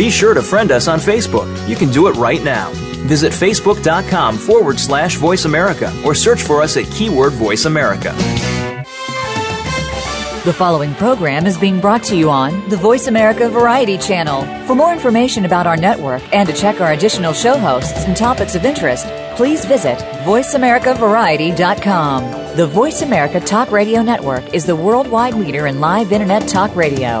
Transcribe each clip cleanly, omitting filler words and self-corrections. Be sure to friend us on Facebook. You can do it right now. Visit Facebook.com/Voice America or search for us at keyword Voice America. The following program is being brought to you on the Voice America Variety Channel. For more information about our network and to check our additional show hosts and topics of interest, please visit VoiceAmericaVariety.com. The Voice America Talk Radio Network is the worldwide leader in live Internet talk radio.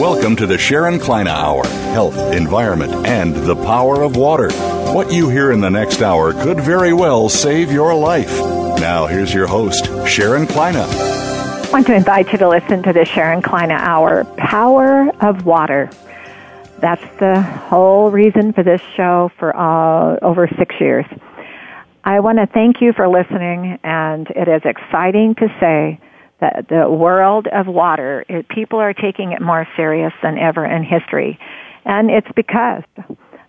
Welcome to the Sharon Kleiner Hour, Health, Environment, and the Power of Water. What you hear in the next hour could very well save your life. Now, here's your host, Sharon Kleiner. I want to invite you to listen to the Sharon Kleiner Hour, Power of Water. That's the whole reason for this show for over 6 years. I want to thank you for listening, and it is exciting to say the world of water, people are taking it more serious than ever in history. And it's because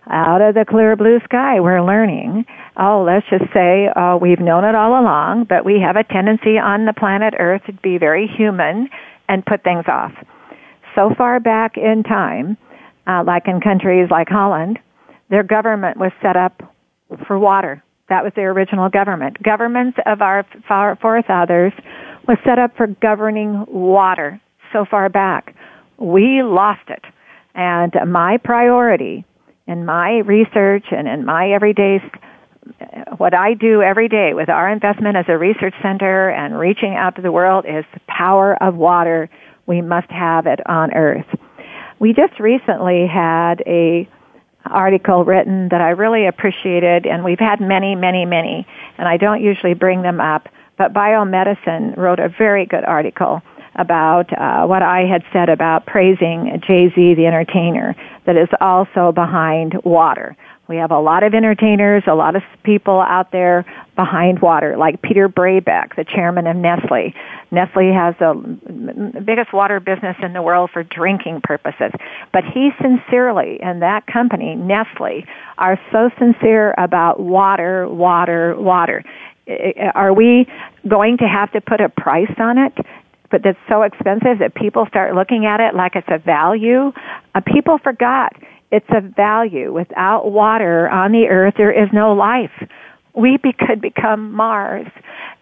out of the clear blue sky, we're learning, let's just say we've known it all along, but we have a tendency on the planet Earth to be very human and put things off. So far back in time, like in countries like Holland, their government was set up for water. That was their original government. Governments of our forefathers was set up for governing water so far back. We lost it. And my priority in my research and in my everyday, what I do every day with our investment as a research center and reaching out to the world is the power of water. We must have it on Earth. We just recently had an article written that I really appreciated, and we've had many, and I don't usually bring them up. But Biomedicine wrote a very good article about what I had said about praising Jay-Z, the entertainer, that is also behind water. We have a lot of entertainers, a lot of people out there behind water, like Peter Brabeck, the chairman of Nestle. Nestle has the biggest water business in the world for drinking purposes. But he sincerely, and that company, Nestle, are so sincere about water. Are we going to have to put a price on it? But that's so expensive that people start looking at it like it's a value. People forgot it's a value. Without water on the earth, there is no life. We could become Mars.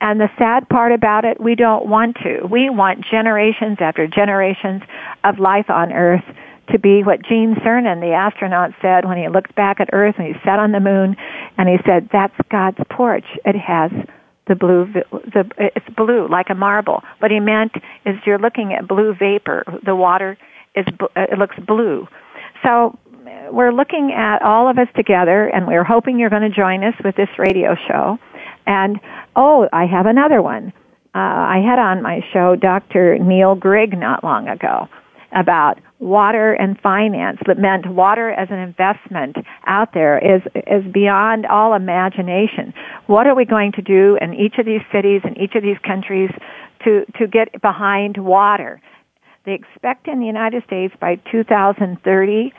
And the sad part about it, we don't want to. We want generations after generations of life on earth to be what Gene Cernan, the astronaut, said when he looked back at Earth and he sat on the moon, and he said, "That's God's porch. It has the blue. It's blue like a marble." What he meant is you're looking at blue vapor. The water is. It looks blue. So we're looking at all of us together, and we're hoping you're going to join us with this radio show. And I have another one. I had on my show Dr. Neil Grigg not long ago about water and finance, that meant water as an investment out there is beyond all imagination. What are we going to do in each of these cities and each of these countries to get behind water? They expect in the United States by 2030,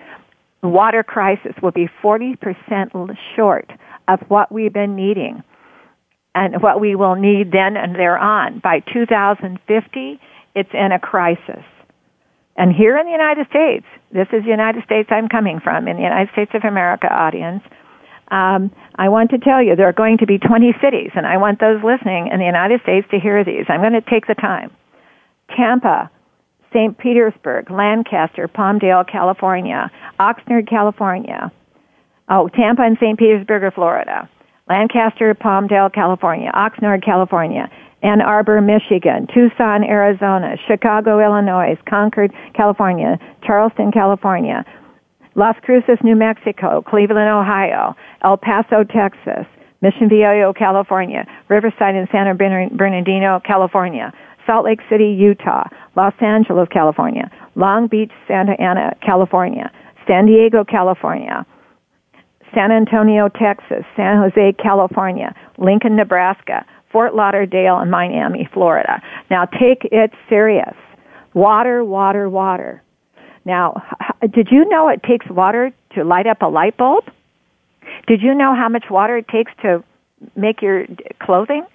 the water crisis will be 40% short of what we've been needing and what we will need then and thereon. By 2050, it's in a crisis. And here in the United States, this is the United States I'm coming from, in the United States of America audience, I want to tell you there are going to be 20 cities, and I want those listening in the United States to hear these. I'm going to take the time. Tampa, St. Petersburg, Lancaster, Palmdale, California, Oxnard, California. Tampa and St. Petersburg are Florida. Lancaster, Palmdale, California, Oxnard, California. Ann Arbor, Michigan, Tucson, Arizona, Chicago, Illinois, Concord, California, Charleston, California, Las Cruces, New Mexico, Cleveland, Ohio, El Paso, Texas, Mission Viejo, California, Riverside and San Bernardino, California, Salt Lake City, Utah, Los Angeles, California, Long Beach, Santa Ana, California, San Diego, California, San Antonio, Texas, San Jose, California, Lincoln, Nebraska, Fort Lauderdale, and Miami, Florida. Now, take it serious. Water, water, water. Now, did you know it takes water to light up a light bulb? Did you know how much water it takes to make your clothing?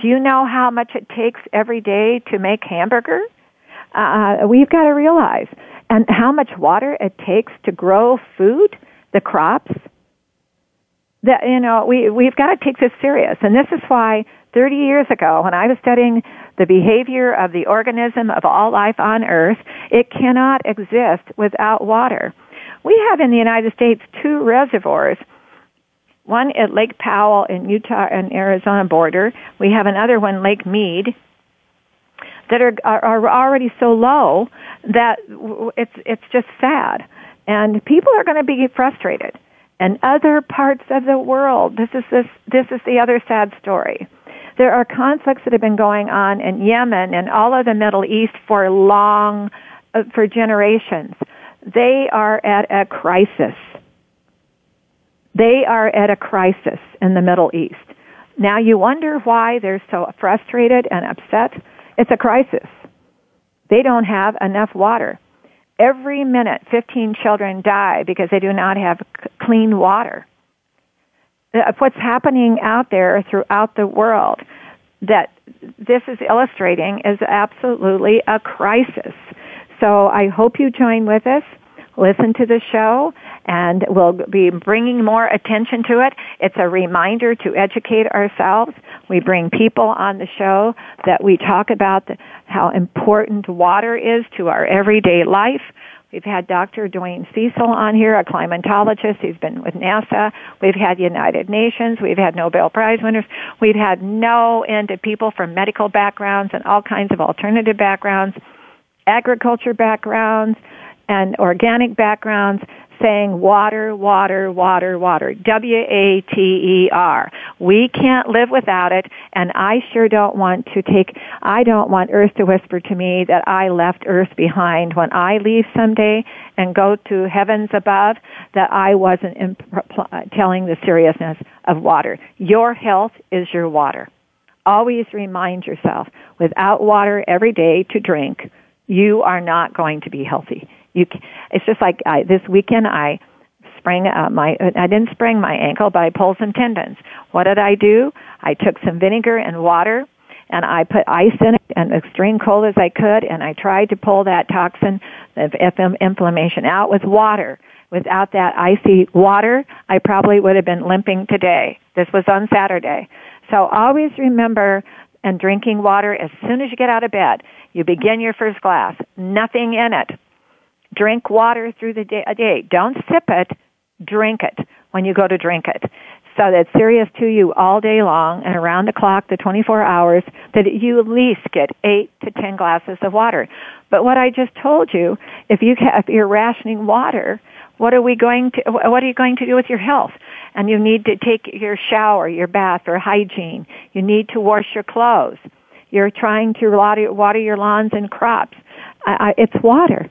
Do you know how much it takes every day to make hamburgers? We've got to realize. And how much water it takes to grow food, the crops. That, you know, we've got to take this serious. And this is why 30 years ago, when I was studying the behavior of the organism of all life on Earth, it cannot exist without water. We have in the United States 2 reservoirs, one at Lake Powell in Utah and Arizona border. We have another one, Lake Mead, that are already so low that it's just sad. And people are going to be frustrated. And other parts of the world, this is the other sad story. There are conflicts that have been going on in Yemen and all of the Middle East for generations. They are at a crisis. They are at a crisis in the Middle East. Now you wonder why they're so frustrated and upset. It's a crisis. They don't have enough water. Every minute, 15 children die because they do not have clean water. What's happening out there throughout the world that this is illustrating is absolutely a crisis. So I hope you join with us, listen to the show, and we'll be bringing more attention to it. It's a reminder to educate ourselves. We bring people on the show that we talk about how important water is to our everyday life. We've had Dr. Dwayne Cecil on here, a climatologist. He's been with NASA. We've had United Nations. We've had Nobel Prize winners. We've had no end of people from medical backgrounds and all kinds of alternative backgrounds, agriculture backgrounds, and organic backgrounds saying water, water, water, water, W-A-T-E-R. We can't live without it, and I sure don't want to I don't want Earth to whisper to me that I left Earth behind when I leave someday and go to heavens above, that I wasn't telling the seriousness of water. Your health is your water. Always remind yourself, without water every day to drink, you are not going to be healthy. It's just like this weekend I sprained I didn't sprain my ankle, but I pulled some tendons. What did I do? I took some vinegar and water, and I put ice in it and extreme cold as I could, and I tried to pull that toxin of inflammation out with water. Without that icy water, I probably would have been limping today. This was on Saturday. So always remember, and drinking water as soon as you get out of bed. You begin your first glass. Nothing in it. Drink water through the day. Don't sip it. Drink it when you go to drink it. So that's serious to you all day long and around the clock, the 24 hours, that you at least get 8 to 10 glasses of water. But what I just told you, if you're rationing water, what are you going to do with your health? And you need to take your shower, your bath, or hygiene. You need to wash your clothes. You're trying to water your lawns and crops. It's water.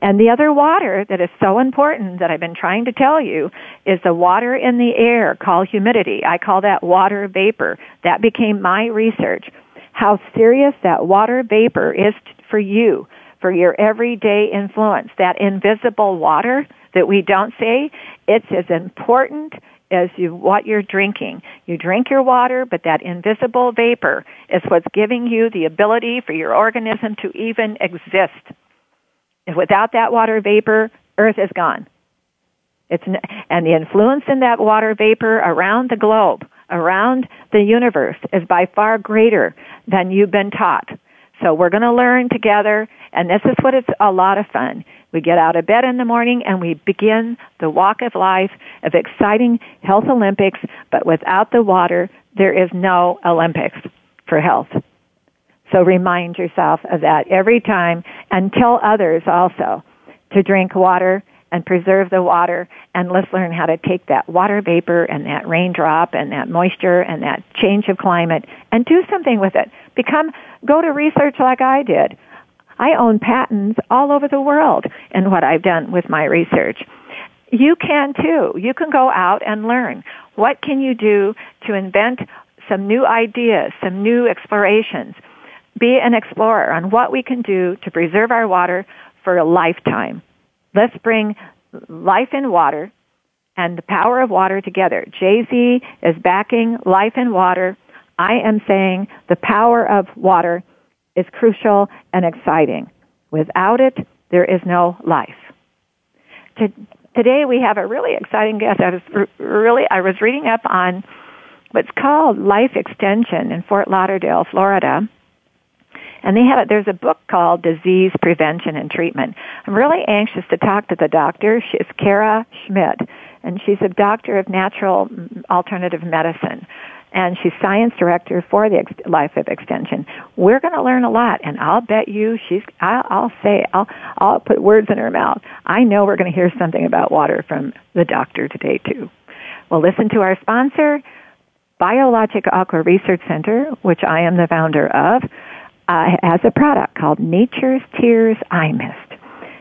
And the other water that is so important that I've been trying to tell you is the water in the air called humidity. I call that water vapor. That became my research. How serious that water vapor is for you, for your everyday influence. That invisible water that we don't see, it's as important as what you're drinking. You drink your water, but that invisible vapor is what's giving you the ability for your organism to even exist. Without that water vapor, Earth is gone. And the influence in that water vapor around the globe, around the universe, is by far greater than you've been taught. So we're going to learn together, and this is what it's a lot of fun. We get out of bed in the morning, and we begin the walk of life of exciting Health Olympics, but without the water, there is no Olympics for health. So remind yourself of that every time, and tell others also to drink water and preserve the water, and let's learn how to take that water vapor and that raindrop and that moisture and that change of climate and do something with it. Go to research like I did. I own patents all over the world in what I've done with my research. You can too. You can go out and learn. What can you do to invent some new ideas, some new explorations? Be an explorer on what we can do to preserve our water for a lifetime. Let's bring life in water and the power of water together. Jay-Z is backing life in water. I am saying the power of water is crucial and exciting. Without it, there is no life. Today we have a really exciting guest. I was reading up on what's called Life Extension in Fort Lauderdale, Florida. And they have it. There's a book called Disease Prevention and Treatment. I'm really anxious to talk to the doctor. She's Kara Schmidt, and she's a doctor of natural alternative medicine, and she's science director for the Life of Extension. We're going to learn a lot, and I'll bet you I'll put words in her mouth. I know we're going to hear something about water from the doctor today too. Well, listen to our sponsor, Biologic Aqua Research Center, which I am the founder of. Has a product called Nature's Tears Eye Mist.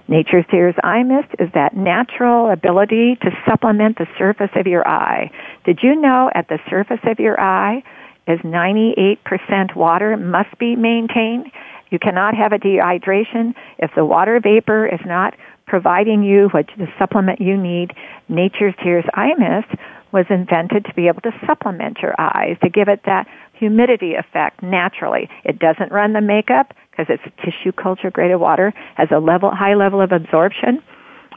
Nature's Tears Eye Mist is that natural ability to supplement the surface of your eye. Did you know at the surface of your eye is 98% water must be maintained? You cannot have a dehydration if the water vapor is not providing you what the supplement you need. Nature's Tears Eye Mist was invented to be able to supplement your eyes, to give it that humidity effect naturally. It doesn't run the makeup because it's tissue culture graded water, has a high level of absorption.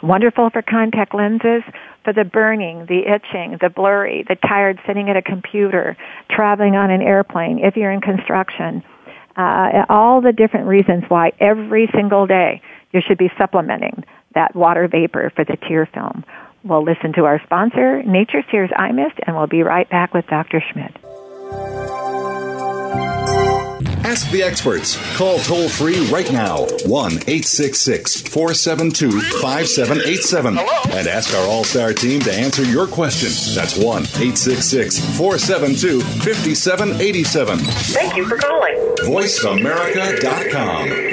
Wonderful for contact lenses, for the burning, the itching, the blurry, the tired sitting at a computer, traveling on an airplane, if you're in construction. All the different reasons why every single day you should be supplementing that water vapor for the tear film. We'll listen to our sponsor, Nature's Tears Eye Mist, and we'll be right back with Dr. Schmidt. Ask the experts. Call toll-free right now, 1-866-472-5787. Hello? And ask our All-Star team to answer your question. That's 1-866-472-5787. Thank you for calling. VoiceAmerica.com.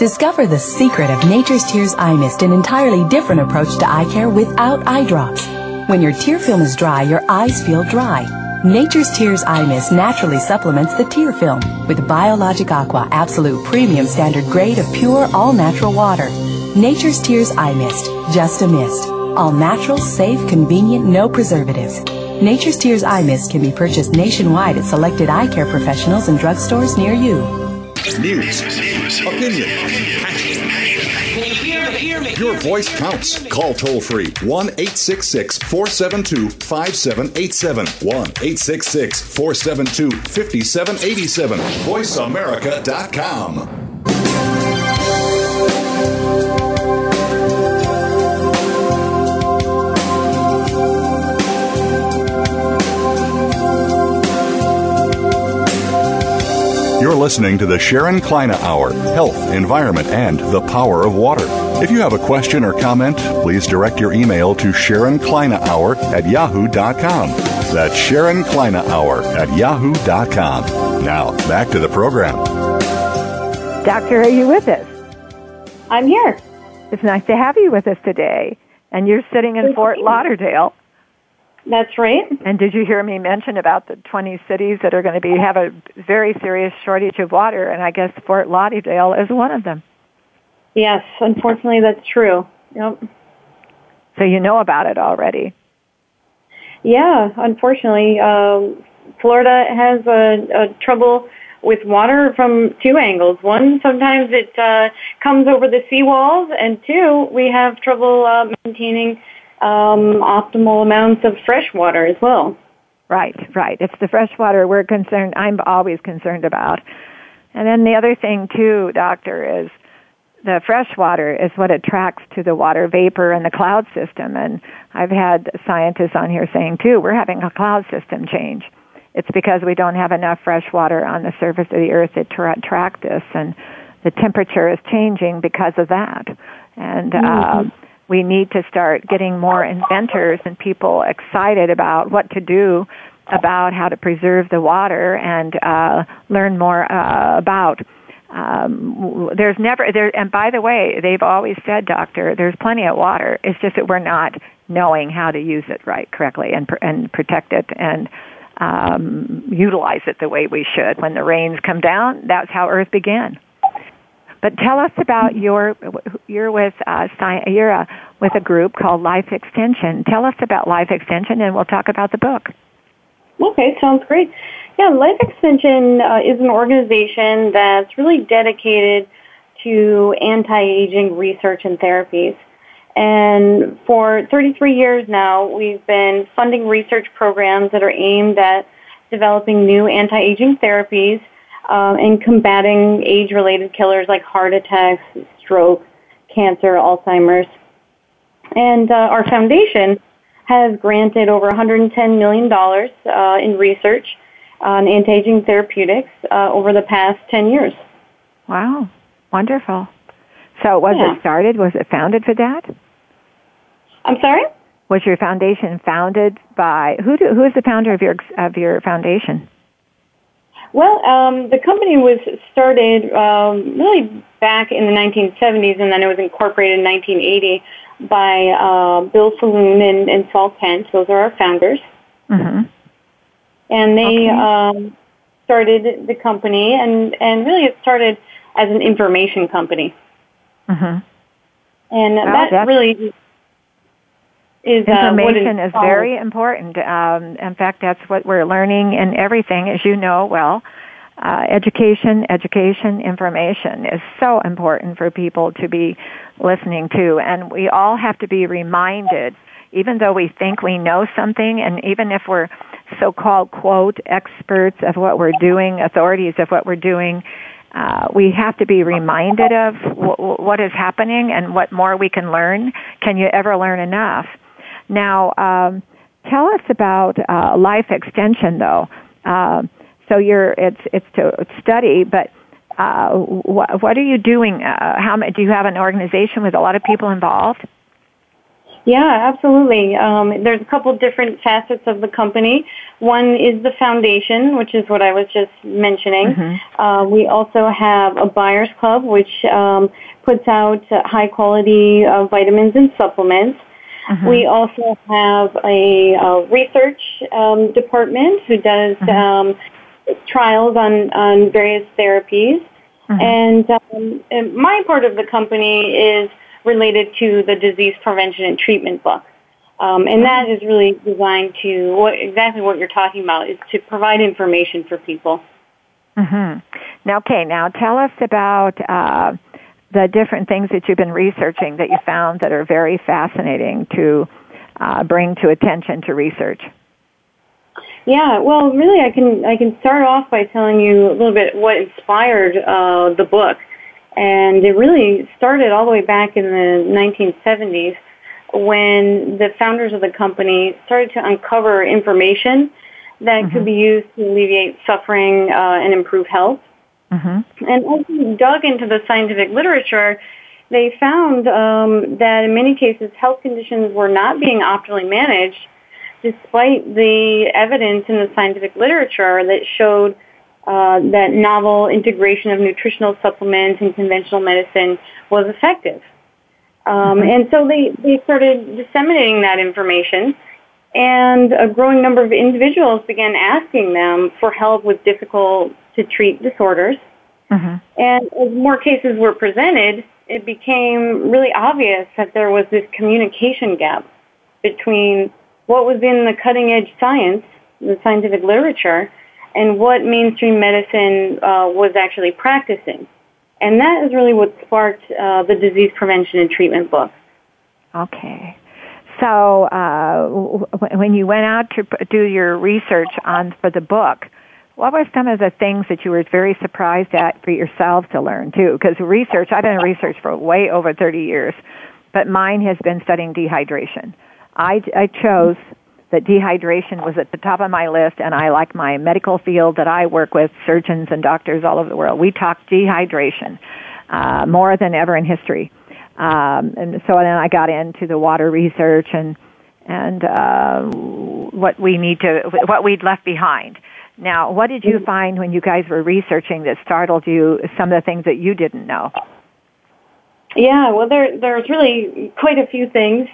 Discover the secret of Nature's Tears Eye Mist, an entirely different approach to eye care without eye drops. When your tear film is dry, your eyes feel dry. Nature's Tears Eye Mist naturally supplements the tear film with Biologic Aqua Absolute Premium Standard Grade of pure, all-natural water. Nature's Tears Eye Mist, just a mist. All natural, safe, convenient, no preservatives. Nature's Tears Eye Mist can be purchased nationwide at selected eye care professionals and drugstores near you. News, opinion, action. Your voice counts. Call toll-free 1-866-472-5787. 1-866-472-5787. VoiceAmerica.com. You're listening to the Sharon Kleiner Hour, Health, Environment, and the Power of Water. If you have a question or comment, please direct your email to SharonKleinaHour@yahoo.com. That's SharonKleinaHour@yahoo.com. Now, back to the program. Doctor, are you with us? I'm here. It's nice to have you with us today. And you're sitting in Fort Lauderdale. That's right. And did you hear me mention about the 20 cities that are going to have a very serious shortage of water? And I guess Fort Lauderdale is one of them. Yes, unfortunately, that's true. Yep. So you know about it already. Yeah, unfortunately, Florida has a trouble with water from two angles. One, sometimes it comes over the seawalls, and two, we have trouble maintaining optimal amounts of fresh water as well. Right. It's the fresh water we're concerned, I'm always concerned about. And then the other thing too, Doctor, is the fresh water is what attracts to the water vapor and the cloud system. And I've had scientists on here saying too, we're having a cloud system change. It's because we don't have enough fresh water on the surface of the earth to attract this. And the temperature is changing because of that. And, we need to start getting more inventors and people excited about what to do about how to preserve the water and learn more about There's never there. And by the way, they've always said, doctor, there's plenty of water. It's just that we're not knowing how to use it correctly and protect it and utilize it the way we should. When the rains come down, that's how Earth began. But tell us about you're with a group called Life Extension. Tell us about Life Extension, and we'll talk about the book. Okay, sounds great. Yeah, Life Extension is an organization that's really dedicated to anti-aging research and therapies. And for 33 years now, we've been funding research programs that are aimed at developing new anti-aging therapies and combating age-related killers like heart attacks, stroke, cancer, Alzheimer's. And our foundation has granted over $110 million in research on anti-aging therapeutics over the past 10 years. Wow, wonderful. So was it founded for that? I'm sorry? Was your foundation founded by, who is the founder of your foundation? Well, the company was started really back in the 1970s, and then it was incorporated in 1980 by Bill Saloon and Saul Kent. Those are our founders. Mm-hmm. And they started the company, and really it started as an information company. Mm-hmm. And that really is information is very important. In fact, that's what we're learning in everything, as you know well. Education, information is so important for people to be listening to, and we all have to be reminded, even though we think we know something, and even if we're so-called, quote, experts of what we're doing, authorities of what we're doing, we have to be reminded of what is happening and what more we can learn. Can you ever learn enough? Now, tell us about Life Extension, though. So it's to study, but what are you doing? Do you have an organization with a lot of people involved? Yeah, absolutely. There's a couple different facets of the company. One is the foundation, which is what I was just mentioning. Mm-hmm. We also have a buyers club, which puts out high-quality vitamins and supplements. Mm-hmm. We also have a research department who does trials on various therapies. Mm-hmm. And my part of the company is related to the Disease Prevention and Treatment book. And that is really designed to, exactly what you're talking about, is to provide information for people. Mm-hmm. Now, okay, now tell us about the different things that you've been researching that you found that are very fascinating to bring to attention to research. Yeah, well, really I can start off by telling you a little bit what inspired the book. And it really started all the way back in the 1970s when the founders of the company started to uncover information that mm-hmm. could be used to alleviate suffering and improve health. Mm-hmm. And as we dug into the scientific literature, they found that in many cases health conditions were not being optimally managed despite the evidence in the scientific literature that showed that novel integration of nutritional supplements and conventional medicine was effective. And so they started disseminating that information, and a growing number of individuals began asking them for help with difficult-to-treat disorders. Mm-hmm. And as more cases were presented, it became really obvious that there was this communication gap between what was in the cutting-edge science, the scientific literature, and what mainstream medicine was actually practicing. And that is really what sparked the Disease Prevention and Treatment book. Okay. So when you went out to do your research for the book, what were some of the things that you were very surprised at for yourself to learn, too? Because research, I've been in research for way over 30 years, but mine has been studying dehydration. I chose that dehydration was at the top of my list, and I like my medical field that I work with, surgeons and doctors all over the world. We talk dehydration more than ever in history. And so then I got into the water research and what we'd left behind. Now, what did you find when you guys were researching that startled you, some of the things that you didn't know? Yeah, well, there's really quite a few things.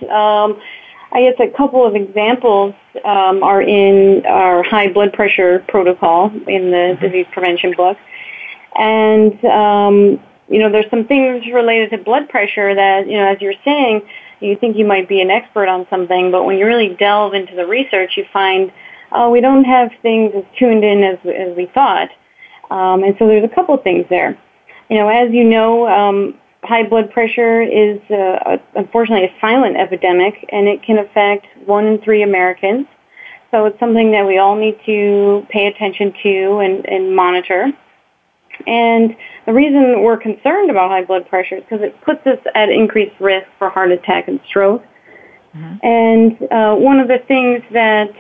I guess a couple of examples are in our high blood pressure protocol in the disease prevention book. And, there's some things related to blood pressure that, as you're saying, you think you might be an expert on something, but when you really delve into the research, you find, oh, we don't have things as tuned in as we thought. And so there's a couple of things there. As you know, high blood pressure is, unfortunately, a silent epidemic, and it can affect 1 in 3 Americans. So it's something that we all need to pay attention to and monitor. And the reason we're concerned about high blood pressure is because it puts us at increased risk for heart attack and stroke. Mm-hmm. And one of the things that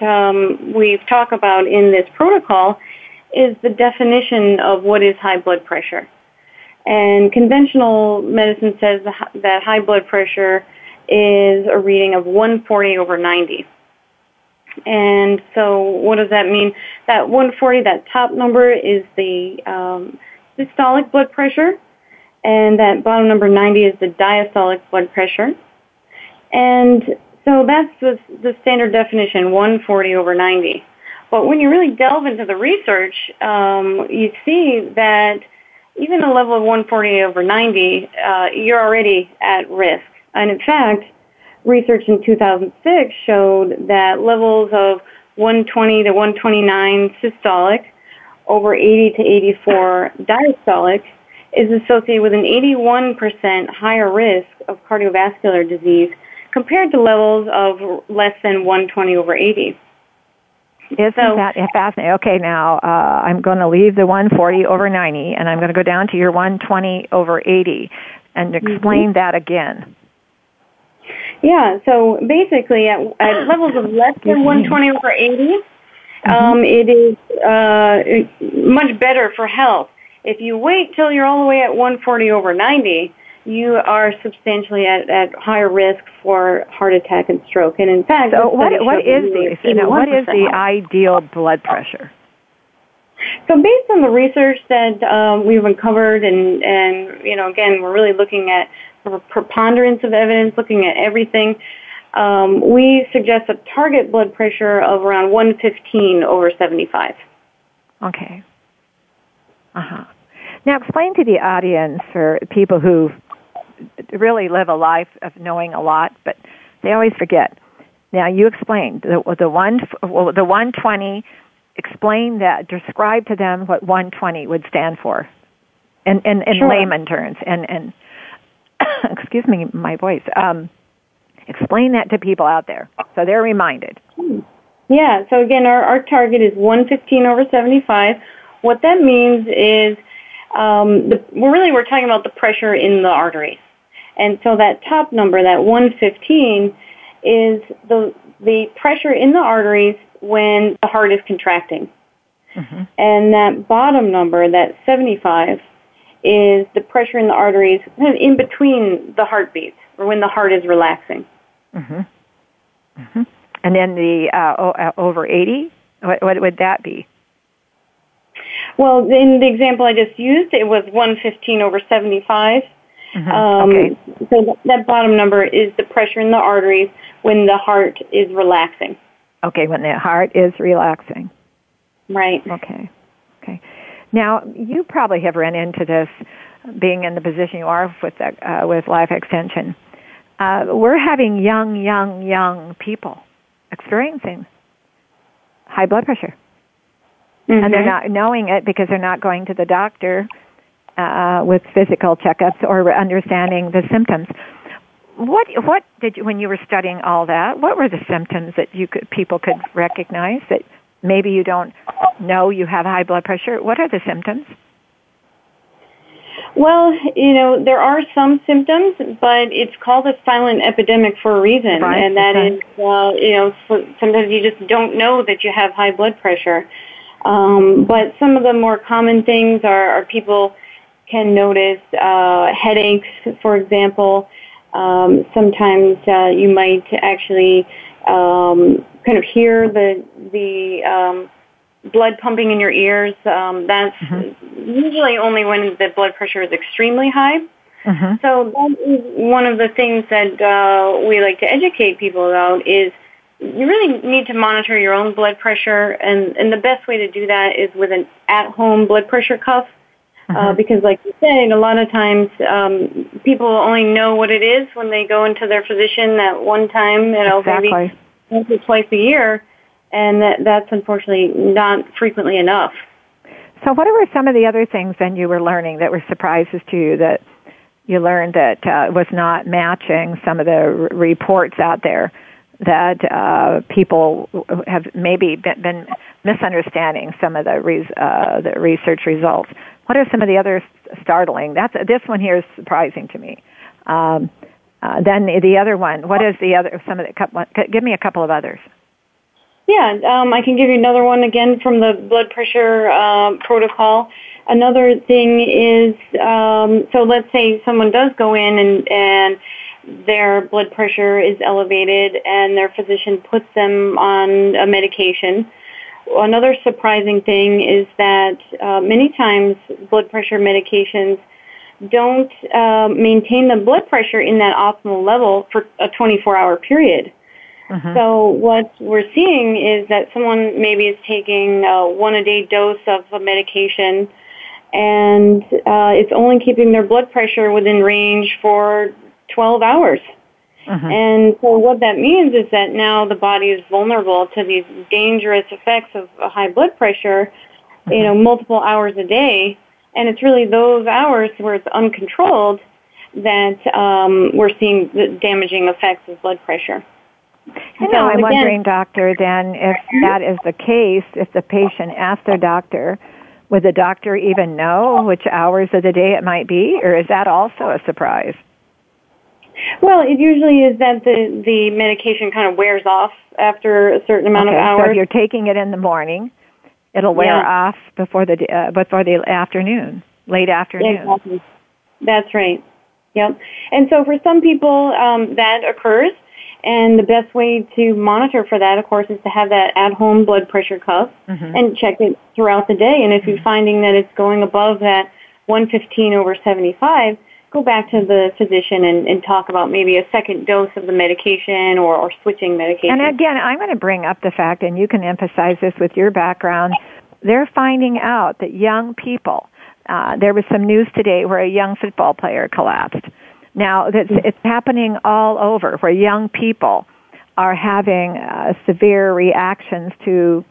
we talk about in this protocol is the definition of what is high blood pressure. And conventional medicine says that high blood pressure is a reading of 140/90. And so what does that mean? That 140, that top number, is the systolic blood pressure, and that bottom number, 90, is the diastolic blood pressure. And so that's the standard definition, 140/90. But when you really delve into the research, you see that even a level of 140/90, you're already at risk. And in fact, research in 2006 showed that levels of 120 to 129 systolic over 80 to 84 diastolic is associated with an 81% higher risk of cardiovascular disease compared to levels of less than 120/80. Isn't that fascinating? Okay, now I'm going to leave the 140/90, and I'm going to go down to your 120/80 and explain that again. Yeah, so basically at levels of less than 120/80, it is much better for health. If you wait till you're all the way at 140/90, you are substantially at higher risk for heart attack and stroke. And in fact, so what is the ideal blood pressure? So based on the research that we've uncovered, and again, we're really looking at a preponderance of evidence, looking at everything, we suggest a target blood pressure of around 115/75. Okay. Uh-huh. Now explain to the audience, for people who really live a life of knowing a lot, but they always forget. Now you explained the 120. Explain that. Describe to them what 120 would stand for, in sure. layman terms. And excuse me, my voice. Explain that to people out there so they're reminded. Yeah. So again, our target is 115/75. What that means is we're talking about the pressure in the arteries. And so that top number, that 115, is the pressure in the arteries when the heart is contracting. Mm-hmm. And that bottom number, that 75, is the pressure in the arteries kind of in between the heartbeats, or when the heart is relaxing. Mm-hmm. Mm-hmm. And then the over 80, what would that be? Well, in the example I just used, it was 115/75. Mm-hmm. Okay. So that bottom number is the pressure in the arteries when the heart is relaxing. Okay, when the heart is relaxing. Right. Okay. Now, you probably have run into this, being in the position you are with Life Extension. We're having young people experiencing high blood pressure. Mm-hmm. And they're not knowing it because they're not going to the doctor with physical checkups or understanding the symptoms. What did you, when you were studying all that? What were the symptoms that people could recognize that maybe you don't know you have high blood pressure? What are the symptoms? Well, there are some symptoms, but it's called a silent epidemic for a reason, right. And that is, sometimes you just don't know that you have high blood pressure. But some of the more common things are people can notice headaches, for example. Sometimes you might actually kind of hear the blood pumping in your ears, that's usually only when the blood pressure is extremely high. So that is one of the things that we like to educate people about is you really need to monitor your own blood pressure, and the best way to do that is with an at-home blood pressure cuff, because like you said, a lot of times people only know what it is when they go into their physician that one time, you know, maybe once or twice a year, and that's unfortunately not frequently enough. So what were some of the other things then you were learning that were surprises to you that you learned that was not matching some of the reports out there that people have maybe been misunderstanding some of the research results? What are some of the other startling? This one here is surprising to me. Then the other one. What is the other? Give me a couple of others. Yeah, I can give you another one again from the blood pressure protocol. Another thing is, so let's say someone does go in and their blood pressure is elevated and their physician puts them on a medication. Another surprising thing is that many times blood pressure medications don't maintain the blood pressure in that optimal level for a 24-hour period. So what we're seeing is that someone maybe is taking a one-a-day dose of a medication, and it's only keeping their blood pressure within range for 12 hours. And so what that means is that now the body is vulnerable to these dangerous effects of high blood pressure, you know, multiple hours a day. And it's really those hours where it's uncontrolled that we're seeing the damaging effects of blood pressure. So I'm wondering, doctor, then, if that is the case, if the patient asked their doctor, would the doctor even know which hours of the day it might be, or is that also a surprise? Well, it usually is that the medication kind of wears off after a certain amount of hours. So if you're taking it in the morning, it'll wear off before the afternoon, late afternoon. Exactly. That's right. Yep. And so for some people, that occurs, and the best way to monitor for that, of course, is to have that at-home blood pressure cuff and check it throughout the day. And if you're finding that it's going above that 115/75, go back to the physician and talk about maybe a second dose of the medication or switching medication. And again, I'm going to bring up the fact, and you can emphasize this with your background, they're finding out that young people, there was some news today where a young football player collapsed. Now, it's happening all over where young people are having severe reactions to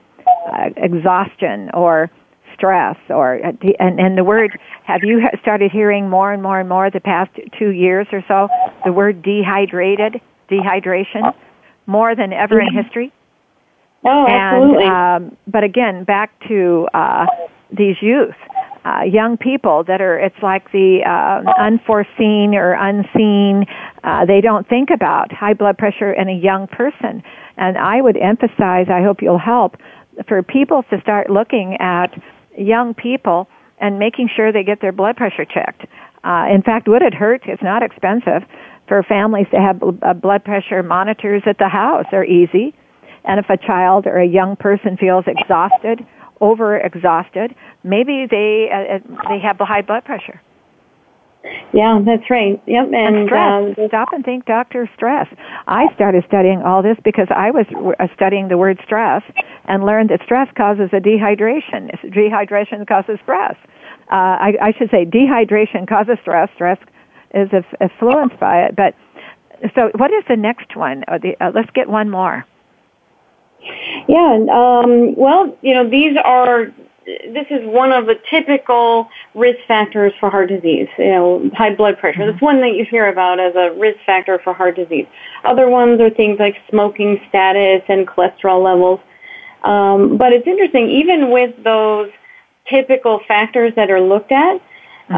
exhaustion or stress, and the word, have you started hearing more and more and more the past 2 years or so, the word dehydration, more than ever in history? Oh, absolutely. But again, back to these youth, young people that are, it's like the unforeseen or unseen, they don't think about high blood pressure in a young person. And I would emphasize, I hope you'll help, for people to start looking at young people and making sure they get their blood pressure checked. In fact, would it hurt? It's not expensive for families to have blood pressure monitors at the house. They're easy. And if a child or a young person feels exhausted, overexhausted, maybe they have the high blood pressure. Yeah, that's right. Yep, and stress. Stop and think, doctor, stress. I started studying all this because I was studying the word stress and learned that stress causes a dehydration. Dehydration causes stress. I should say dehydration causes stress. Stress is influenced by it. But so, what is the next one? Let's get one more. Yeah. Well, you know, these are. This is one of the typical risk factors for heart disease, you know, high blood pressure. That's one that you hear about as a risk factor for heart disease. Other ones are things like smoking status and cholesterol levels. But it's interesting, even with those typical factors that are looked at, you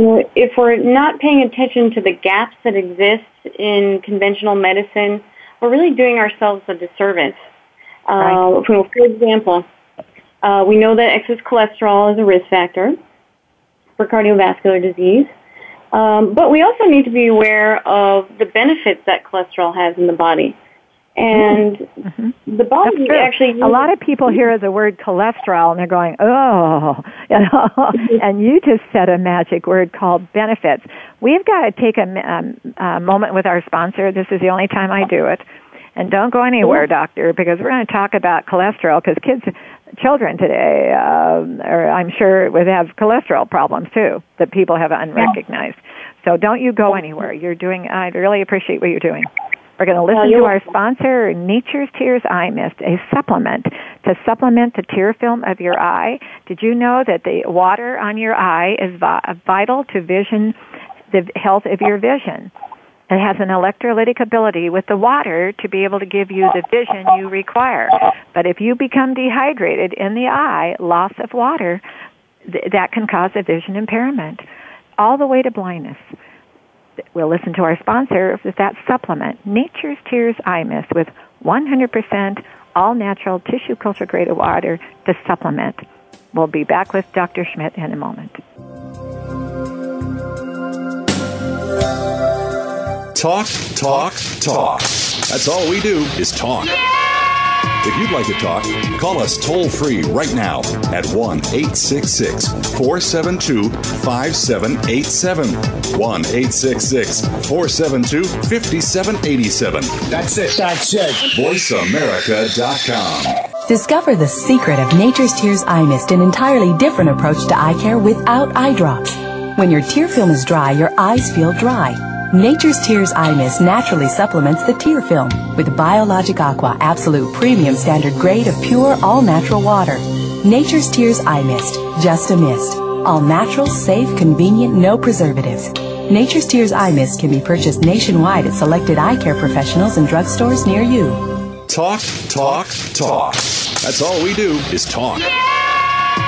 know, if we're not paying attention to the gaps that exist in conventional medicine, we're really doing ourselves a disservice. Right. For example, we know that excess cholesterol is a risk factor for cardiovascular disease, but we also need to be aware of the benefits that cholesterol has in the body. And the body actually... A lot of people hear the word cholesterol and they're going, oh, you know? And you just said a magic word called benefits. We've got to take a moment with our sponsor. This is the only time I do it. And don't go anywhere, doctor, because we're going to talk about cholesterol, because children today, or I'm sure, would have cholesterol problems, too, that people have unrecognized. So don't you go anywhere. I really appreciate what you're doing. We're going to listen to our sponsor, Nature's Tears Eye Mist, a supplement to supplement the tear film of your eye. Did you know that the water on your eye is vital to vision, the health of your vision? It has an electrolytic ability with the water to be able to give you the vision you require. But if you become dehydrated in the eye, loss of water, that can cause a vision impairment, all the way to blindness. We'll listen to our sponsor with that supplement, Nature's Tears Eye Mist, with 100% all-natural tissue culture-grade water to supplement. We'll be back with Dr. Schmidt in a moment. Talk, talk, talk. That's all we do is talk. Yeah! If you'd like to talk, call us toll-free right now at 1-866-472-5787. 1-866-472-5787. That's it. That's it. VoiceAmerica.com. Discover the secret of Nature's Tears Eye Mist, an entirely different approach to eye care without eye drops. When your tear film is dry, your eyes feel dry. Nature's Tears Eye Mist naturally supplements the tear film with Biologic Aqua Absolute Premium Standard Grade of pure, all-natural water. Nature's Tears Eye Mist, just a mist. All-natural, safe, convenient, no preservatives. Nature's Tears Eye Mist can be purchased nationwide at selected eye care professionals and drugstores near you. Talk, talk, talk. That's all we do is talk.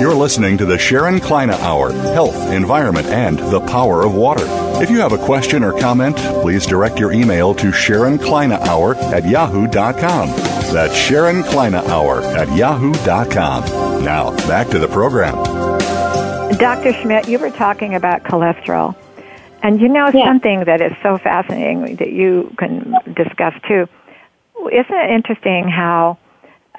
You're listening to the Sharon Kleiner Hour, Health, Environment, and the Power of Water. If you have a question or comment, please direct your email to SharonKleinaHour@yahoo.com. That's SharonKleinaHour@yahoo.com. Now, back to the program. Dr. Schmidt, you were talking about cholesterol. And you know something that is so fascinating that you can discuss, too. Isn't it interesting how...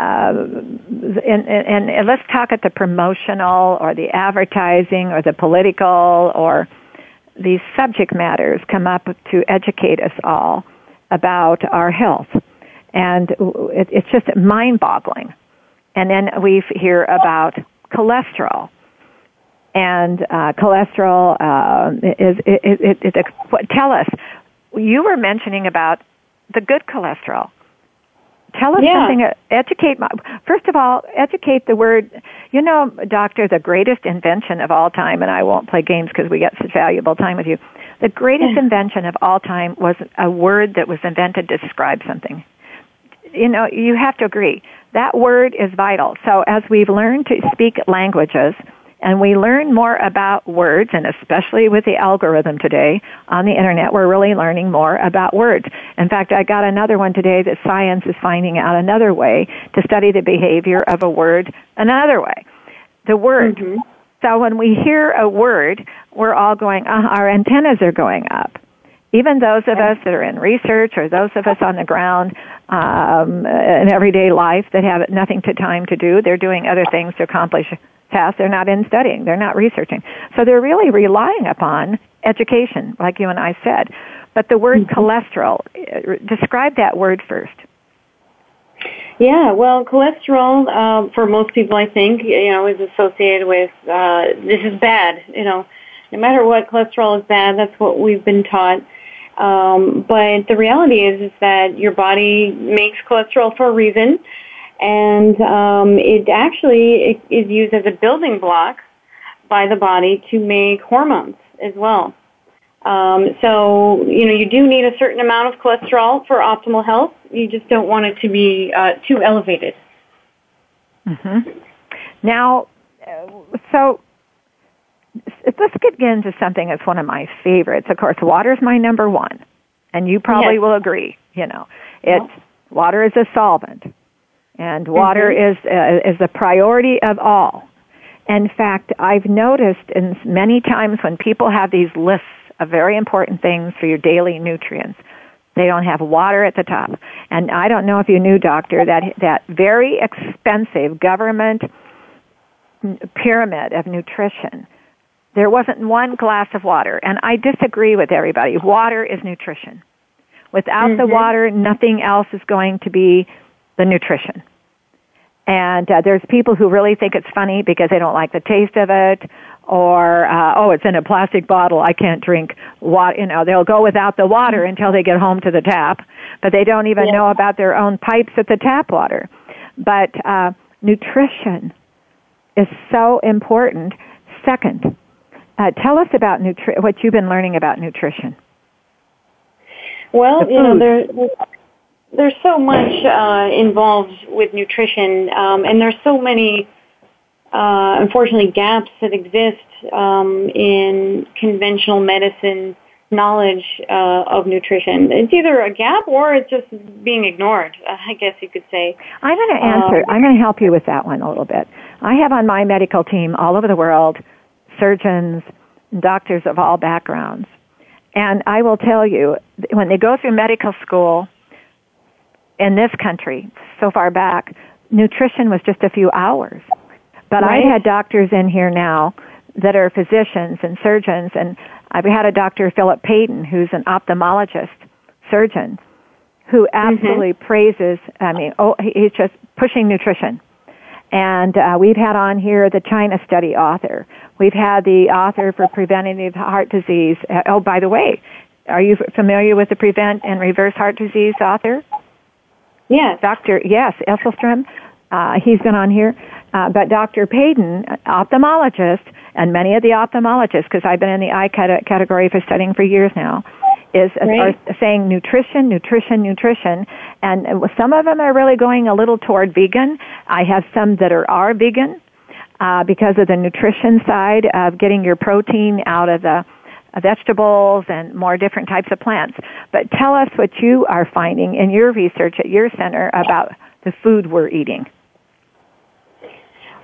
and let's talk at the promotional or the advertising or the political or these subject matters come up to educate us all about our health. And it's just mind-boggling. And then we hear about cholesterol. And cholesterol tell us, you were mentioning about the good cholesterol. Tell us something, first of all, educate the word, you know, doctor, the greatest invention of all time, and I won't play games because we get such valuable time with you, the greatest invention of all time was a word that was invented to describe something. You know, you have to agree. That word is vital. So as we've learned to speak languages, and we learn more about words, and especially with the algorithm today on the Internet, we're really learning more about words. In fact, I got another one today that science is finding out another way to study the behavior of a word another way. The word. So when we hear a word, we're all going, our antennas are going up. Even those of us that are in research or those of us on the ground in everyday life that have nothing to time to do, they're doing other things to accomplish tasks. They're not in studying. They're not researching. So they're really relying upon education, like you and I said. But the word cholesterol, describe that word first. Yeah, well, cholesterol, for most people, I think, you know, is associated with, this is bad, you know. No matter what, cholesterol is bad. That's what we've been taught. But the reality is that your body makes cholesterol for a reason. And it actually is used as a building block by the body to make hormones as well. So, you know, you do need a certain amount of cholesterol for optimal health. you just don't want it to be too elevated. Mm-hmm. Now, so let's get into something that's one of my favorites. Of course, water is my number one, and you probably will agree. You know, water is a solvent, and water is the priority of all. In fact, I've noticed in many times when people have these lists of very important things for your daily nutrients, they don't have water at the top. And I don't know if you knew, Doctor, that very expensive government pyramid of nutrition, there wasn't one glass of water. And I disagree with everybody. Water is nutrition. Without the water, nothing else is going to be the nutrition. And there's people who really think it's funny because they don't like the taste of it, or it's in a plastic bottle, I can't drink water. You know, they'll go without the water until they get home to the tap, but they don't even know about their own pipes at the tap water. But nutrition is so important. Second, tell us about what you've been learning about nutrition. Well, you know, there's so much involved with nutrition, and there's so many, unfortunately, gaps that exist in conventional medicine knowledge of nutrition. It's either a gap or it's just being ignored, I guess you could say. I'm going to answer. I'm going to help you with that one a little bit. I have on my medical team all over the world surgeons, doctors of all backgrounds. And I will tell you, when they go through medical school in this country, so far back, nutrition was just a few hours. But I had doctors in here now that are physicians and surgeons, and I've had a Dr. Philip Payton, who's an ophthalmologist surgeon, who absolutely praises, he's just pushing nutrition. And we've had on here the China study author. We've had the author for preventative heart disease. Oh, by the way, are you familiar with the Prevent and Reverse Heart Disease author? Yes. Dr. Yes, Esselstrom. He's been on here. But Dr. Payton, ophthalmologist, and many of the ophthalmologists, because I've been in the eye category for studying for years now, are saying nutrition, and some of them are really going a little toward vegan. I have some that are vegan because of the nutrition side of getting your protein out of the vegetables and more different types of plants. But tell us what you are finding in your research at your center about the food we're eating.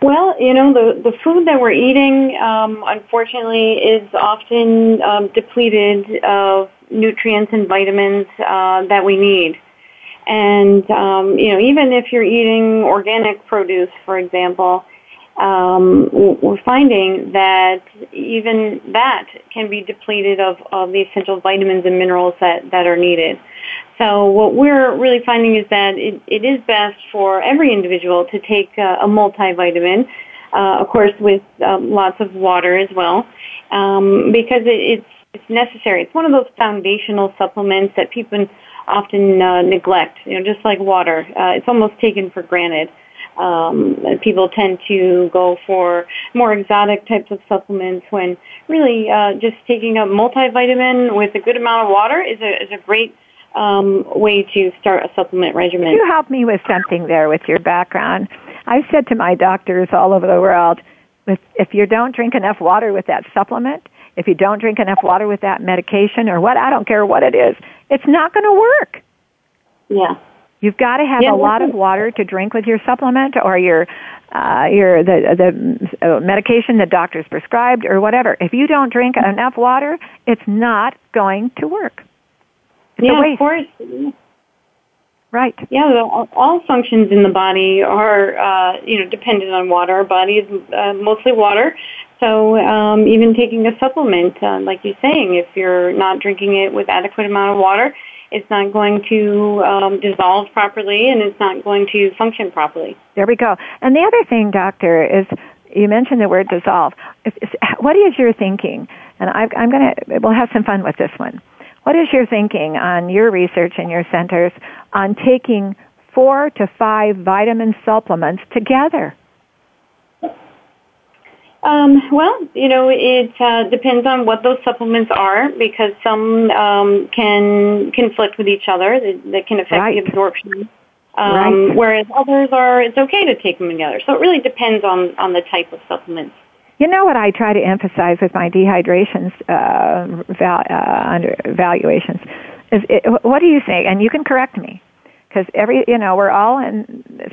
Well, you know, the food that we're eating, unfortunately, is often depleted of nutrients and vitamins that we need. And, you know, even if you're eating organic produce, for example, we're finding that even that can be depleted of the essential vitamins and minerals that are needed. So what we're really finding is that it is best for every individual to take a multivitamin, of course with lots of water as well, because it's necessary. It's one of those foundational supplements that people often neglect, you know, just like water. It's almost taken for granted. People tend to go for more exotic types of supplements when really just taking a multivitamin with a good amount of water is a great way to start a supplement regimen. You helped me with something there with your background. I said to my doctors all over the world, if you don't drink enough water with that supplement, if you don't drink enough water with that medication or what, I don't care what it is, it's not going to work. Yeah. You've got to have a lot of water to drink with your supplement or your medication the doctor's prescribed or whatever. If you don't drink enough water, it's not going to work. It's a waste. Of course. Right. Yeah, all functions in the body are dependent on water. Our body is mostly water, so even taking a supplement, like you're saying, if you're not drinking it with adequate amount of water, it's not going to dissolve properly, and it's not going to function properly. There we go. And the other thing, Doctor, is you mentioned the word dissolve. What is your thinking? And I'm going to, we'll have some fun with this one. What is your thinking on your research in your centers on taking 4 to 5 vitamin supplements together? Well, you know, it depends on what those supplements are, because some can conflict with each other. They can affect the absorption. Right. Whereas others are, it's okay to take them together. So it really depends on the type of supplements. You know what I try to emphasize with my dehydrations evaluations is, what do you think? And you can correct me, because we're all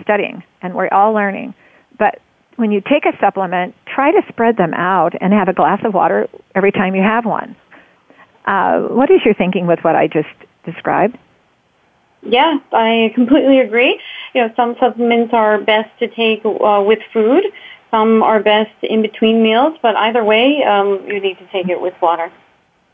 studying and we're all learning. But when you take a supplement, try to spread them out and have a glass of water every time you have one. What is your thinking with what I just described? Yeah, I completely agree. You know, some supplements are best to take with food. Some are best in between meals. But either way, you need to take it with water.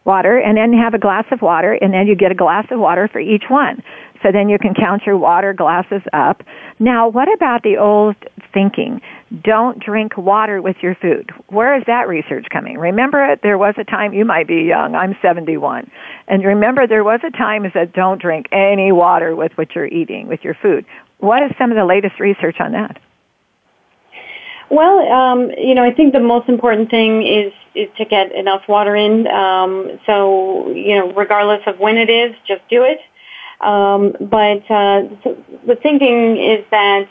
Water, and then have a glass of water, and then you get a glass of water for each one. So then you can count your water glasses up. Now, what about the old thinking? Don't drink water with your food. Where is that research coming? Remember, there was a time, you might be young, I'm 71, and remember there was a time that said don't drink any water with what you're eating, with your food. What is some of the latest research on that? Well, I think the most important thing is to get enough water in. So, regardless of when it is, just do it. But the thinking is that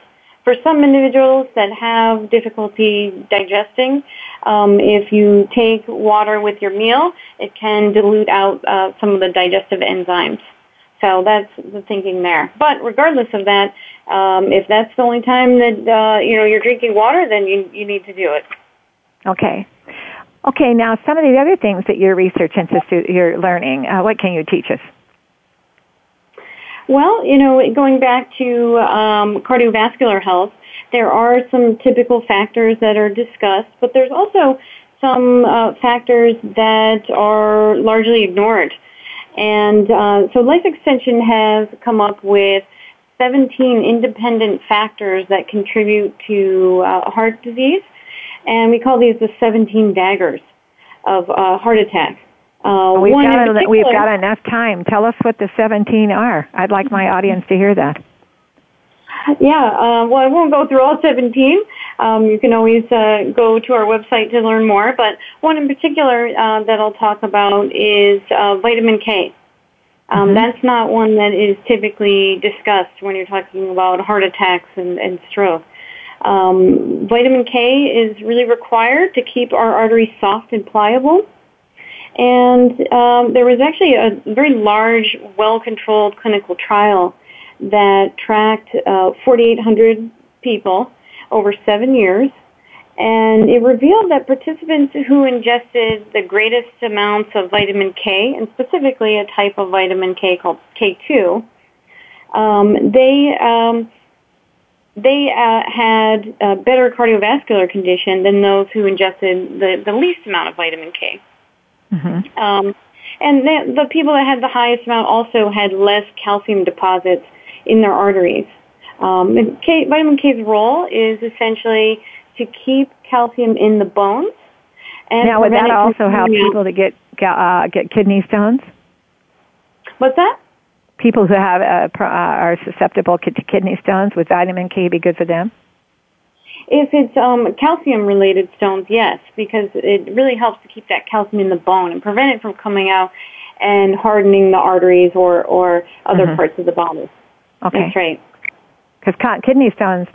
for some individuals that have difficulty digesting, if you take water with your meal, it can dilute out some of the digestive enzymes. So that's the thinking there. But regardless of that, if that's the only time that you're drinking water, then you need to do it. Okay. Now, some of the other things that your research institute you're learning, what can you teach us? Well, going back to cardiovascular health, there are some typical factors that are discussed, but there's also some factors that are largely ignored. And so Life Extension has come up with 17 independent factors that contribute to heart disease, and we call these the 17 daggers of heart attack. We've got enough time. Tell us what the 17 are. I'd like my audience to hear that. Yeah, I won't go through all 17. You can always go to our website to learn more. But one in particular that I'll talk about is vitamin K. Mm-hmm. That's not one that is typically discussed when you're talking about heart attacks and stroke. Vitamin K is really required to keep our arteries soft and pliable. And there was actually a very large, well-controlled clinical trial that tracked 4,800 people over 7 years. And it revealed that participants who ingested the greatest amounts of vitamin K, and specifically a type of vitamin K called K2, they had a better cardiovascular condition than those who ingested the least amount of vitamin K. Mm-hmm. And the people that had the highest amount also had less calcium deposits in their arteries. Vitamin K's role is essentially to keep calcium in the bones. And now, would that also help people to get kidney stones? What's that? People who have are susceptible to kidney stones, would vitamin K be good for them? If it's calcium-related stones, yes, because it really helps to keep that calcium in the bone and prevent it from coming out and hardening the arteries or other mm-hmm. parts of the body. Okay. That's right. Because kidney stones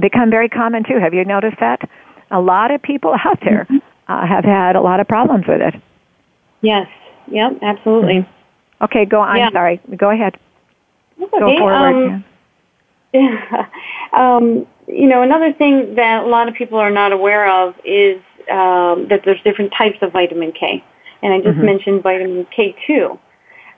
become very common, too. Have you noticed that? A lot of people out there mm-hmm. Have had a lot of problems with it. Yes. Yep, absolutely. Mm-hmm. Okay, go on. Yeah. Sorry. Go ahead. Okay. Go forward. Yeah. Another thing that a lot of people are not aware of is that there's different types of vitamin K. And I just mm-hmm. mentioned vitamin K2.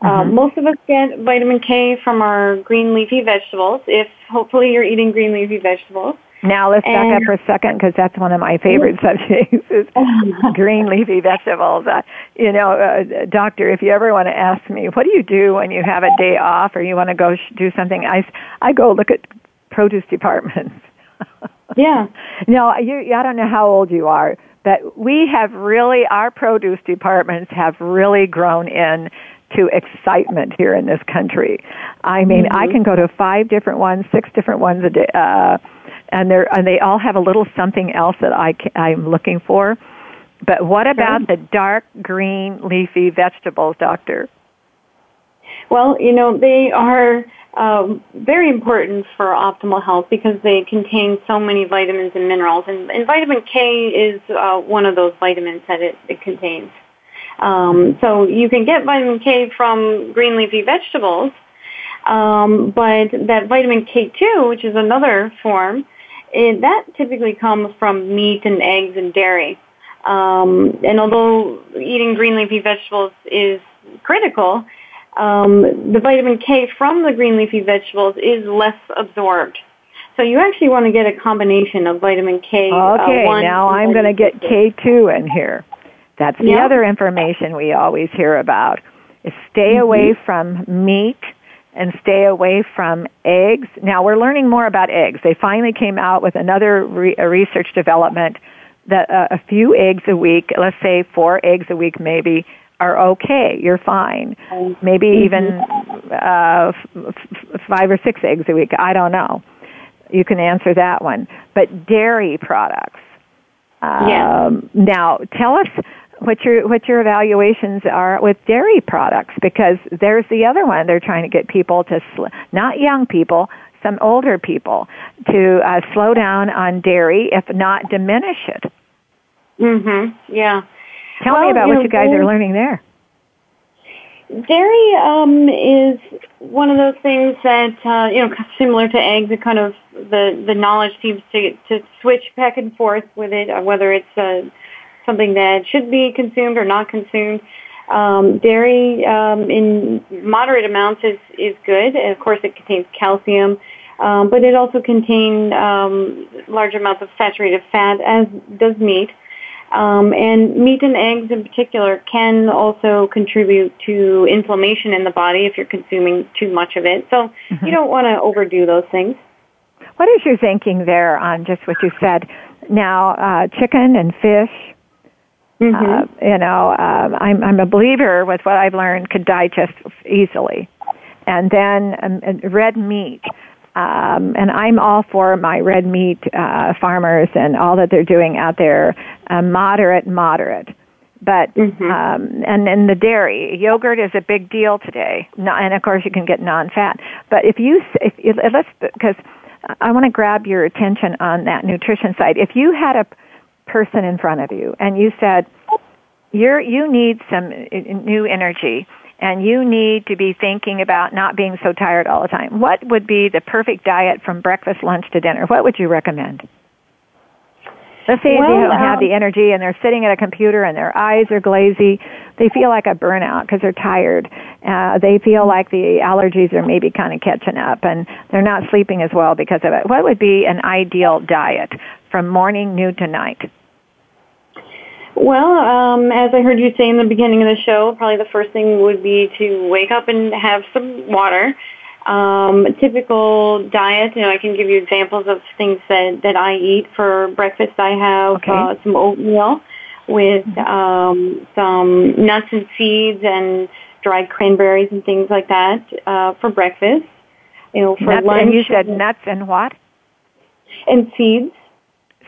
Mm-hmm. Most of us get vitamin K from our green leafy vegetables, if hopefully you're eating green leafy vegetables. Now let's back up for a second, because that's one of my favorite subjects is green leafy vegetables. Doctor, if you ever want to ask me, what do you do when you have a day off or you want to go do something, I go look at produce departments. Yeah. No, I don't know how old you are, but we have really, our produce departments have really grown in to excitement here in this country. I mean, mm-hmm. I can go to 5 different ones, 6 different ones a day, and they all have a little something else that I'm looking for. But what about the dark green leafy vegetables, Doctor? Well, you know, they are very important for optimal health because they contain so many vitamins and minerals. And vitamin K is one of those vitamins that it contains. So you can get vitamin K from green leafy vegetables, but that vitamin K2, which is another form, that typically comes from meat and eggs and dairy. And although eating green leafy vegetables is critical, the vitamin K from the green leafy vegetables is less absorbed. So you actually want to get a combination of vitamin K. Okay, now I'm going to get K2 in here. That's the other information we always hear about, is stay away from meat and stay away from eggs. Now, we're learning more about eggs. They finally came out with another research development that a few eggs a week, let's say 4 eggs a week maybe, are okay. You're fine. Maybe even 5 or 6 eggs a week. I don't know. You can answer that one. But dairy products. Now, tell us what your evaluations are with dairy products, because there's the other one. They're trying to get people to, not young people, some older people, to slow down on dairy, if not diminish it. Tell me about what you guys are learning there. Dairy is one of those things that, similar to eggs, it kind of, the knowledge seems to switch back and forth with it, whether it's something that should be consumed or not consumed. Dairy in moderate amounts is good. And of course, it contains calcium, but it also contains large amounts of saturated fat, as does meat. And meat and eggs in particular can also contribute to inflammation in the body if you're consuming too much of it. So you don't want to overdo those things. What is your thinking there on just what you said? Now, chicken and fish, I'm a believer with what I've learned could digest easily. And then red meat. And I'm all for my red meat farmers and all that they're doing out there, moderate. But and then the dairy, yogurt is a big deal today, and of course you can get non-fat. But if let's, because I want to grab your attention on that nutrition side. If you had a person in front of you and you said you need some new energy, and you need to be thinking about not being so tired all the time, what would be the perfect diet from breakfast, lunch, to dinner? What would you recommend? Let's say they don't have the energy and they're sitting at a computer and their eyes are glazy. They feel like a burnout because they're tired. They feel like the allergies are maybe kind of catching up and they're not sleeping as well because of it. What would be an ideal diet from morning, noon to night? Well, as I heard you say in the beginning of the show, probably the first thing would be to wake up and have some water. A typical diet, I can give you examples of things that I eat. For breakfast, I have some oatmeal with some nuts and seeds and dried cranberries and things like that for breakfast. For lunch. And you said nuts and what? And seeds.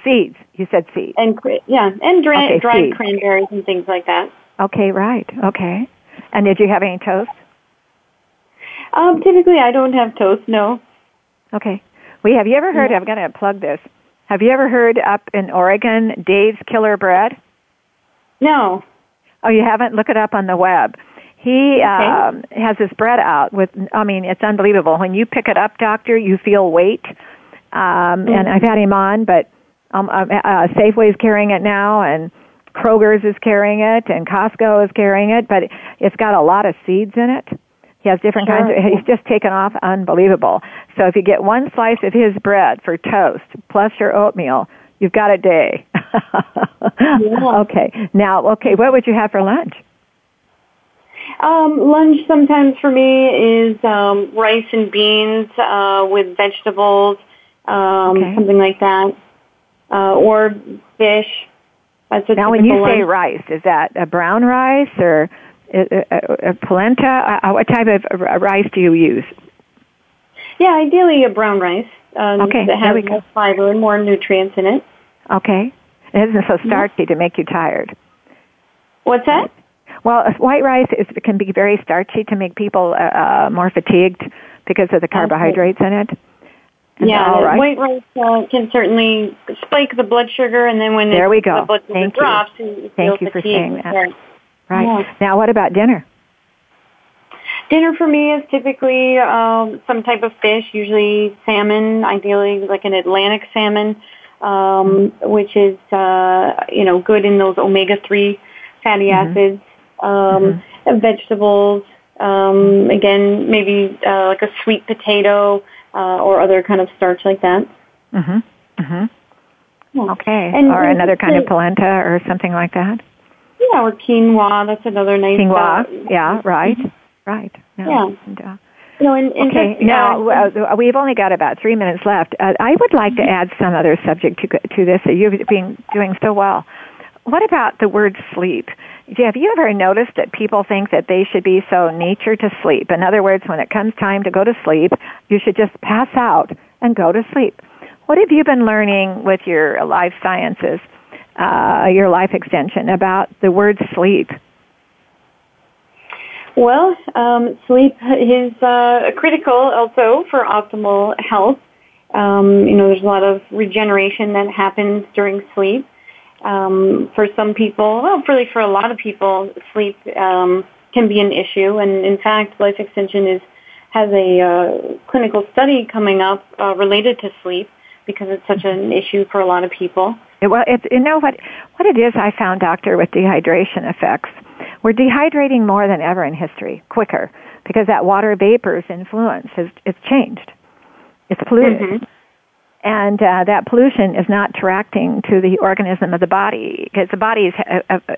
Seeds. You said seeds. And dried cranberries and things like that. Okay, right. Okay. And did you have any toast? Typically, I don't have toast, no. Okay. Have you ever heard, I'm going to plug this, have you ever heard up in Oregon, Dave's Killer Bread? No. Oh, you haven't? Look it up on the web. He has this bread out with, it's unbelievable. When you pick it up, Doctor, you feel weight. And I've had him on, but Safeway's carrying it now, and Kroger's is carrying it, and Costco is carrying it, but it's got a lot of seeds in it. He has different kinds of, he's just taken off unbelievable. So if you get one slice of his bread for toast, plus your oatmeal, you've got a day. Okay. Now, what would you have for lunch? Lunch sometimes for me is rice and beans with vegetables, something like that. Or fish. Now, when you say rice, is that a brown rice or a polenta? What type of rice do you use? Yeah, ideally a brown rice. that has more fiber and more nutrients in it. Okay. It isn't so starchy to make you tired. What's that? Well, white rice can be very starchy to make people more fatigued because of the carbohydrates in it. White rice can certainly spike the blood sugar, and then when the blood sugar drops, you feel fatigued. Thank you for saying that. Right. Yeah. Now, what about dinner? Dinner for me is typically some type of fish, usually salmon, ideally like an Atlantic salmon, which is, good in those omega-3 fatty acids, vegetables, again, maybe like a sweet potato or other kind of starch like that. Okay. And, or another kind of polenta or something like that? Yeah, or quinoa. That's another nice quinoa. Right. We've only got about 3 minutes left. I would like to add some other subject to this. You've been doing so well. What about the word sleep? Have you ever noticed that people think that they should be so nature to sleep? In other words, when it comes time to go to sleep, you should just pass out and go to sleep. What have you been learning with your life sciences, your life extension, about the word sleep? Well, sleep is critical also for optimal health. There's a lot of regeneration that happens during sleep. For some people, really for a lot of people, sleep can be an issue. And in fact, Life Extension has a clinical study coming up related to sleep because it's such an issue for a lot of people. Well, what it is I found, Doctor, with dehydration effects. We're dehydrating more than ever in history, quicker, because that water vapor's influence it's changed. It's polluted. And that pollution is not attracting to the organism of the body, because the body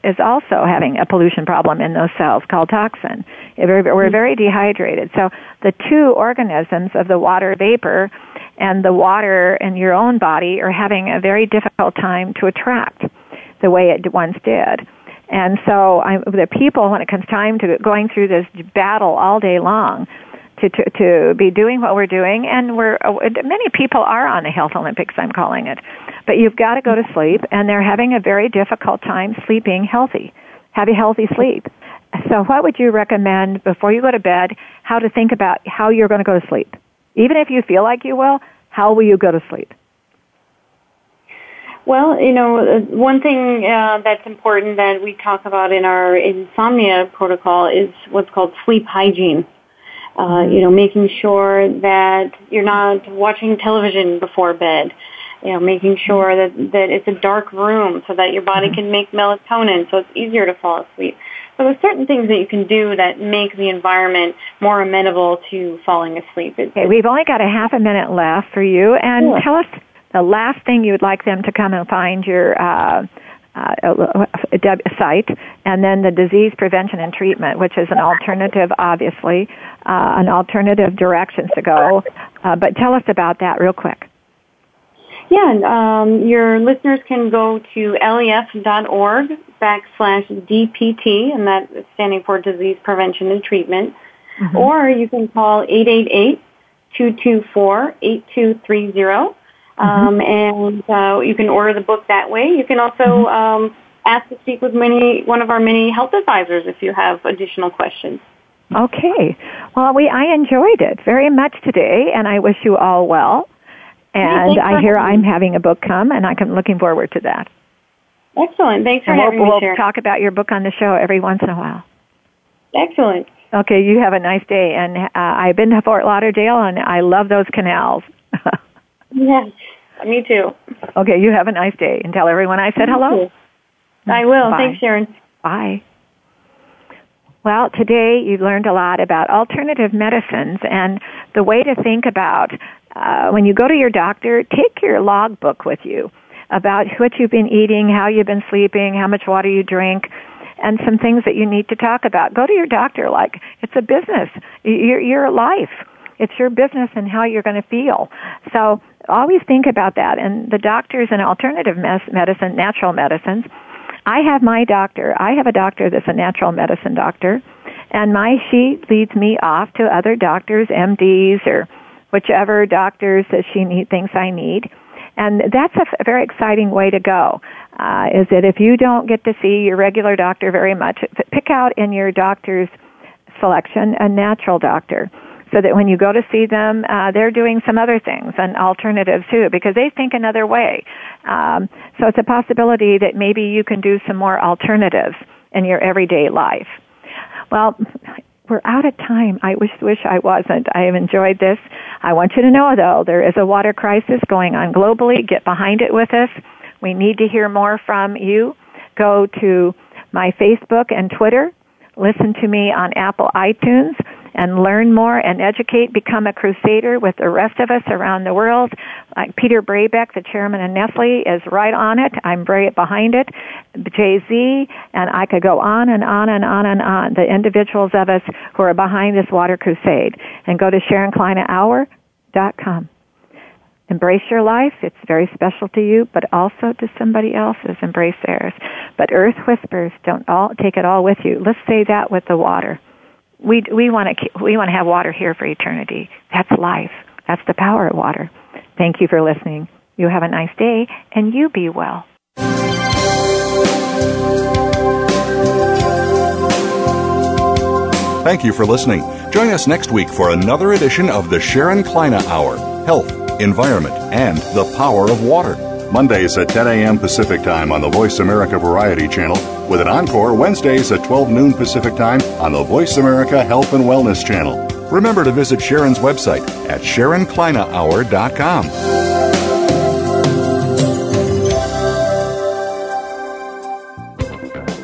is also having a pollution problem in those cells called toxin. We're very dehydrated. So the two organisms of the water vapor and the water in your own body are having a very difficult time to attract the way it once did. And so the people, when it comes time to going through this battle all day long, to be doing what we're doing, and many people are on the Health Olympics, I'm calling it. But you've got to go to sleep, and they're having a very difficult time sleeping healthy. Have a healthy sleep. So what would you recommend before you go to bed, how to think about how you're going to go to sleep? Even if you feel like you will, how will you go to sleep? Well, one thing that's important that we talk about in our insomnia protocol is what's called sleep hygiene. Making sure that you're not watching television before bed. Making sure that it's a dark room so that your body can make melatonin so it's easier to fall asleep. So there's certain things that you can do that make the environment more amenable to falling asleep. Okay, we've only got a half a minute left for you. And tell us the last thing you would like them to come and find your site, and then the Disease Prevention and Treatment, which is an alternative, obviously, an alternative directions to go. But tell us about that real quick. Yeah, your listeners can go to lef.org/DPT, and that is standing for Disease Prevention and Treatment, or you can call 888-224-8230. And you can order the book that way. You can also ask to speak with one of our many health advisors if you have additional questions. Okay. Well, I enjoyed it very much today, and I wish you all well. And I hear I'm having a book come, and I'm looking forward to that. Excellent. Thanks for having me, Sharon. We'll talk about your book on the show every once in a while. Excellent. Okay. You have a nice day. And I've been to Fort Lauderdale, and I love those canals. Yes, me too. Okay, you have a nice day, and tell everyone I said hello. I will. Bye. Thanks, Sharon. Bye. Well, today you learned a lot about alternative medicines, and the way to think about when you go to your doctor, take your log book with you about what you've been eating, how you've been sleeping, how much water you drink, and some things that you need to talk about. Go to your doctor like it's a business, your life. It's your business and how you're going to feel. So always think about that. And the doctors in alternative medicine, natural medicines, I have a doctor that's a natural medicine doctor, and she leads me off to other doctors, MDs or whichever doctor says she thinks I need. And that's a very exciting way to go, is that if you don't get to see your regular doctor very much, pick out in your doctor's selection a natural doctor, so that when you go to see them, they're doing some other things, an alternative too, because they think another way. So it's a possibility that maybe you can do some more alternatives in your everyday life. Well, we're out of time. I wish I wasn't. I have enjoyed this. I want you to know, though, there is a water crisis going on globally. Get behind it with us. We need to hear more from you. Go to my Facebook and Twitter. Listen to me on Apple iTunes and learn more and educate. Become a crusader with the rest of us around the world. Like Peter Brabeck, the chairman of Nestle, is right on it. I'm right behind it. Jay-Z, and I could go on and on and on and on. The individuals of us who are behind this water crusade. And go to SharonKleinaHour.com. Embrace your life. It's very special to you, but also to somebody else's. Embrace theirs. But Earth whispers, don't all take it all with you. Let's say that with the water. We want to have water here for eternity. That's life. That's the power of water. Thank you for listening. You have a nice day, and you be well. Thank you for listening. Join us next week for another edition of the Sharon Kleina Hour, Health, Environment, and the Power of Water. Mondays at 10 a.m. Pacific Time on the Voice America Variety Channel, with an encore Wednesdays at 12 noon Pacific Time on the Voice America Health and Wellness Channel. Remember to visit Sharon's website at SharonKleinaHour.com.